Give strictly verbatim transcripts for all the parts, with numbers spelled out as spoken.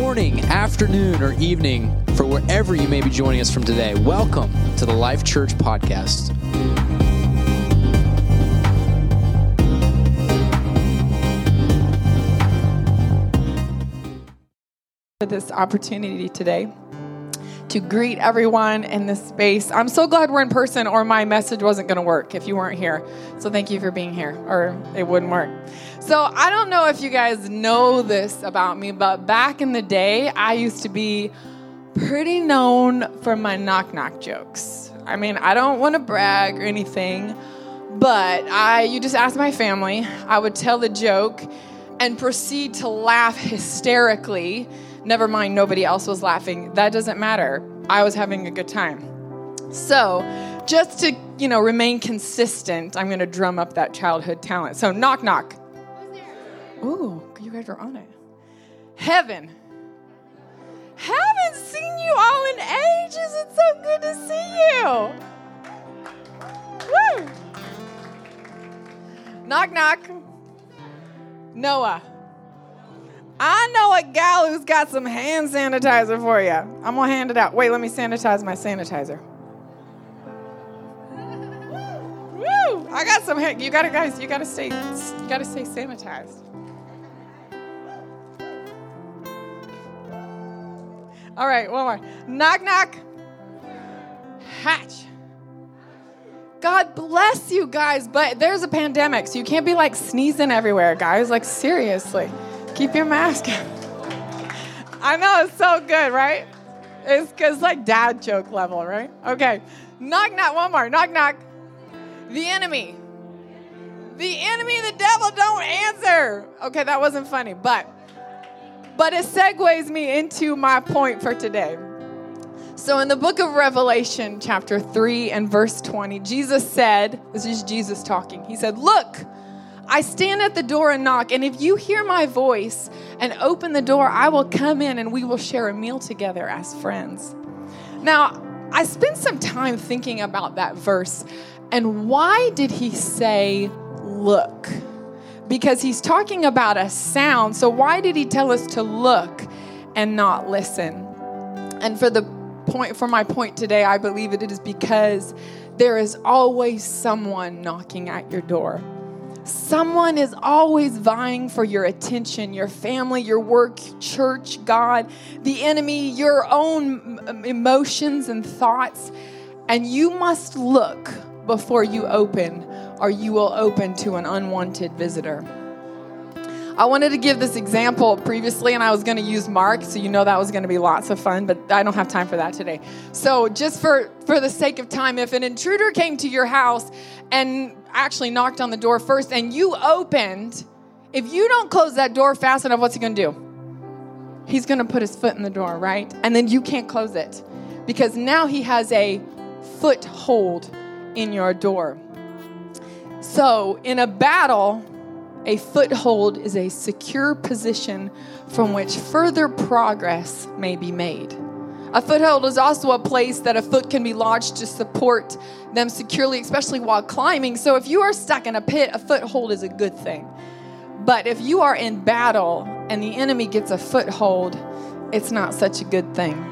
morning, afternoon, or evening for wherever you may be joining us from today. Welcome to the Life Church Podcast. For this opportunity today to greet everyone in this space. I'm so glad we're in person, or my message wasn't going to work if you weren't here. So thank you for being here, or it wouldn't work. So I don't know if you guys know this about me, but back in the day, I used to be pretty known for my knock-knock jokes. I mean, I don't want to brag or anything, but I you just ask my family. I would tell the joke and proceed to laugh hysterically. Never mind, nobody else was laughing. That doesn't matter. I was having a good time. So just to, you know, remain consistent, I'm going to drum up that childhood talent. So knock, knock. Ooh, you guys are on it. Heaven. Haven't seen you all in ages. It's so good to see you. Woo. Knock, knock. Noah. I know a gal who's got some hand sanitizer for you. I'm going to hand it out. Wait, let me sanitize my sanitizer. Woo! Woo! I got some hand. You got to, guys, you got to stay, you got to stay sanitized. All right, one more. Knock, knock. Hatch. God bless you guys, but there's a pandemic, so you can't be like sneezing everywhere, guys. Like, seriously. Keep your mask on. I know, it's so good, right? It's because like dad joke level, right? Okay. Knock, knock. One more. Knock, knock. The enemy. The enemy, the devil, don't answer. Okay, that wasn't funny, but, but it segues me into my point for today. So in the book of Revelation, chapter three and verse twenty, Jesus said, this is Jesus talking. He said, look, I stand at the door and knock, and if you hear my voice and open the door, I will come in and we will share a meal together as friends. Now, I spent some time thinking about that verse, and why did he say, look? Because he's talking about a sound, so why did he tell us to look and not listen? And for the point, for my point today, I believe it is because there is always someone knocking at your door. Someone is always vying for your attention, your family, your work, church, God, the enemy, your own emotions and thoughts. And you must look before you open, or you will open to an unwanted visitor. I wanted to give this example previously, and I was going to use Mark, so you know that was going to be lots of fun, but I don't have time for that today. So just for, for the sake of time, if an intruder came to your house and actually knocked on the door first, and you opened, if you don't close that door fast enough, what's he going to do? He's going to put his foot in the door, right? And then you can't close it because now he has a foothold in your door. So in a battle, a foothold is a secure position from which further progress may be made. A foothold is also a place that a foot can be lodged to support them securely, especially while climbing. So if you are stuck in a pit, a foothold is a good thing. But if you are in battle and the enemy gets a foothold, it's not such a good thing.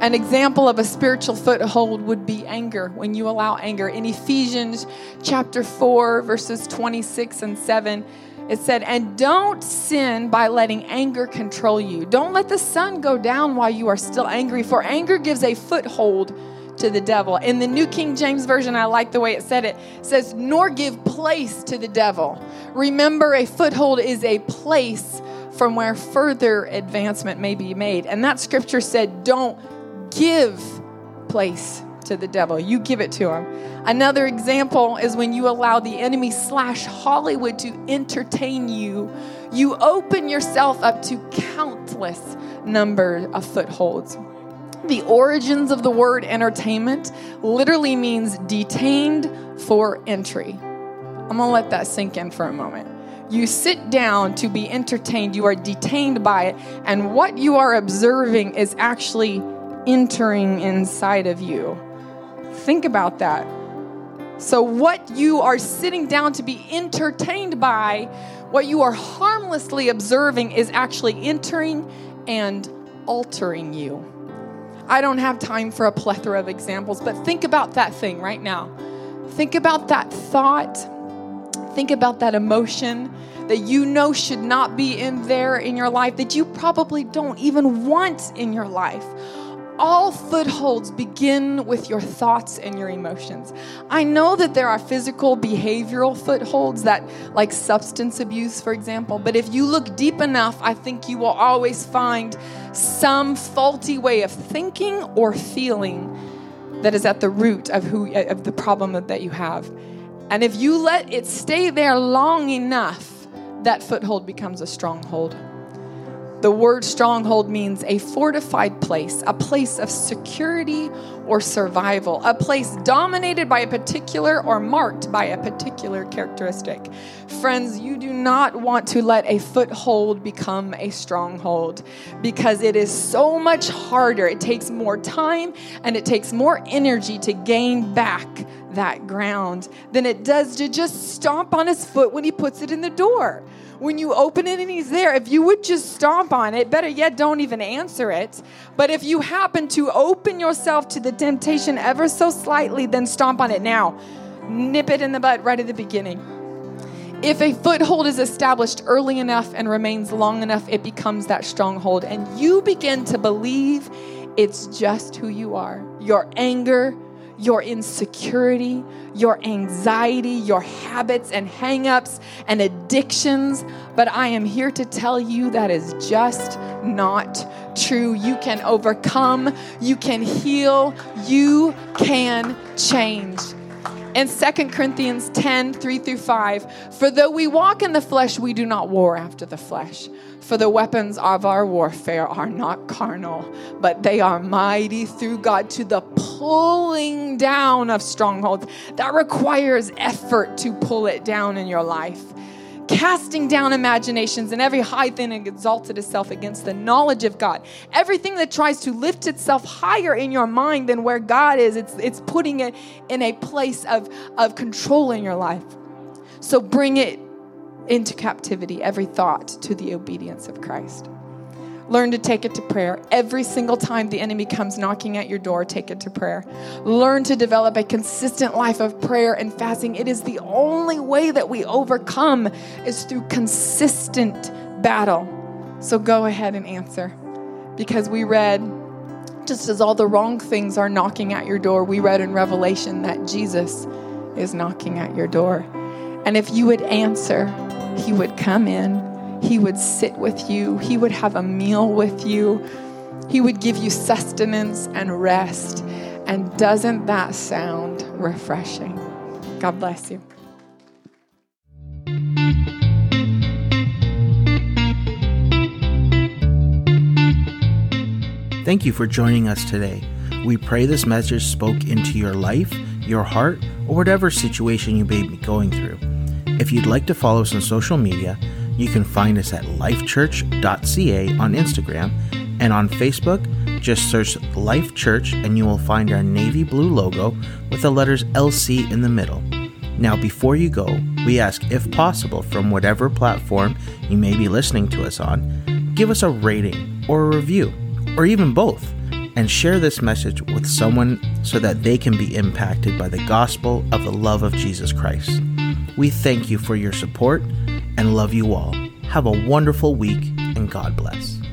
An example of a spiritual foothold would be anger, when you allow anger. In Ephesians chapter four, verses twenty-six and seven, it said, and don't sin by letting anger control you. Don't let the sun go down while you are still angry, for anger gives a foothold to the devil. In the New King James Version, I like the way it said it. It says, nor give place to the devil. Remember, a foothold is a place from where further advancement may be made. And that scripture said, don't give place to the devil. You give it to him. Another example is when you allow the enemy slash Hollywood to entertain you, you open yourself up to countless number of footholds. The origins of the word entertainment literally means detained for entry. I'm going to let that sink in for a moment. You sit down to be entertained. You are detained by it. And what you are observing is actually entering inside of you. Think about that. So what you are sitting down to be entertained by, what you are harmlessly observing, is actually entering and altering you. I don't have time for a plethora of examples, but think about that thing right now. Think about that thought. Think about that emotion that you know should not be in there in your life, that you probably don't even want in your life. All footholds begin with your thoughts and your emotions. I know that there are physical, behavioral footholds that, like substance abuse, for example, but if you look deep enough, I think you will always find some faulty way of thinking or feeling that is at the root of who of the problem that you have. And if you let it stay there long enough, that foothold becomes a stronghold. The word stronghold means a fortified place, a place of security or survival, a place dominated by a particular or marked by a particular characteristic. Friends, you do not want to let a foothold become a stronghold because it is so much harder. It takes more time and it takes more energy to gain back that ground than it does to just stomp on his foot when he puts it in the door. When you open it and he's there, if you would just stomp on it, better yet, don't even answer it. But if you happen to open yourself to the temptation ever so slightly, then stomp on it now. Nip it in the bud right at the beginning. If a foothold is established early enough and remains long enough, it becomes that stronghold. And you begin to believe it's just who you are. Your anger, your insecurity, your anxiety, your habits and hang-ups and addictions. But I am here to tell you that is just not true. You can overcome. You can heal. You can change. In Second Corinthians ten, three through five, for though we walk in the flesh, we do not war after the flesh. For the weapons of our warfare are not carnal, but they are mighty through God to the pulling down of strongholds. That requires effort to pull it down in your life. Casting down imaginations and every high thing that exalted itself against the knowledge of God. Everything that tries to lift itself higher in your mind than where God is, it's it's putting it in a place of, of control in your life. So bring it into captivity, every thought, to the obedience of Christ. Learn to take it to prayer. Every single time the enemy comes knocking at your door, take it to prayer. Learn to develop a consistent life of prayer and fasting. It is the only way that we overcome is through consistent battle. So go ahead and answer. Because we read, just as all the wrong things are knocking at your door, we read in Revelation that Jesus is knocking at your door. And if you would answer, he would come in. He would sit with you. He would have a meal with you. He would give you sustenance and rest. And doesn't that sound refreshing? God bless you. Thank you for joining us today. We pray this message spoke into your life, your heart, or whatever situation you may be going through. If you'd like to follow us on social media, you can find us at life church dot c a on Instagram, and on Facebook, just search Life Church and you will find our navy blue logo with the letters L C in the middle. Now, before you go, we ask, if possible, from whatever platform you may be listening to us on, give us a rating or a review, or even both, and share this message with someone so that they can be impacted by the gospel of the love of Jesus Christ. We thank you for your support and love you all. Have a wonderful week, and God bless.